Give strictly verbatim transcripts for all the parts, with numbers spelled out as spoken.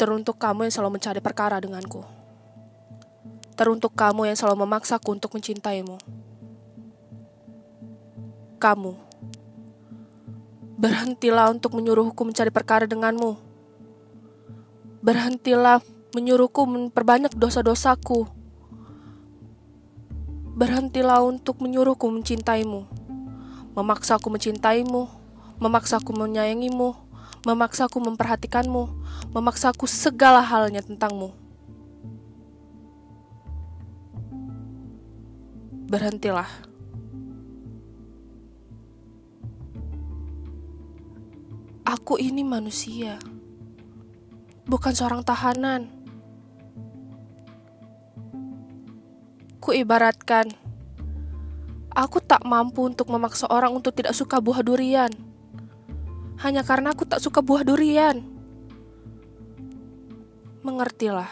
Teruntuk kamu yang selalu mencari perkara denganku. Teruntuk kamu yang selalu memaksaku untuk mencintaimu. Kamu, berhentilah untuk menyuruhku mencari perkara denganmu. Berhentilah menyuruhku memperbanyak dosa-dosaku. Berhentilah untuk menyuruhku mencintaimu. Memaksaku mencintaimu, memaksaku menyayangimu, memaksaku memperhatikanmu, memaksaku segala halnya tentangmu. Berhentilah. Aku ini manusia, bukan seorang tahanan. Kuibaratkan, aku tak mampu untuk memaksa orang untuk tidak suka buah durian, hanya karena aku tak suka buah durian. Mengertilah,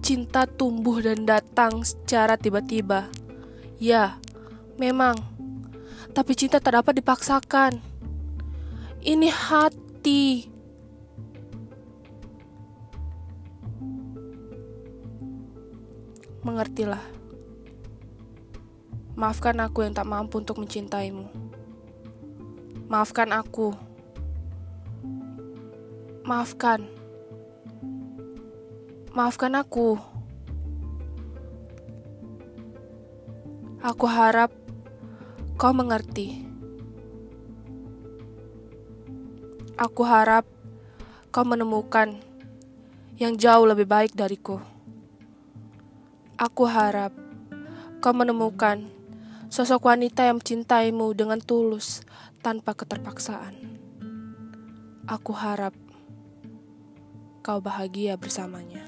cinta tumbuh dan datang secara tiba-tiba. Ya, memang. Tapi cinta tak dapat dipaksakan. Ini hati. Mengertilah. Maafkan aku yang tak mampu untuk mencintaimu. Maafkan aku. Maafkan. Maafkan aku. Aku harap kau mengerti. Aku harap kau menemukan yang jauh lebih baik dariku. Aku harap kau menemukan sosok wanita yang mencintaimu dengan tulus tanpa keterpaksaan. Aku harap kau bahagia bersamanya.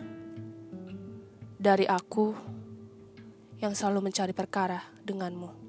Dari aku yang selalu mencari perkara denganmu.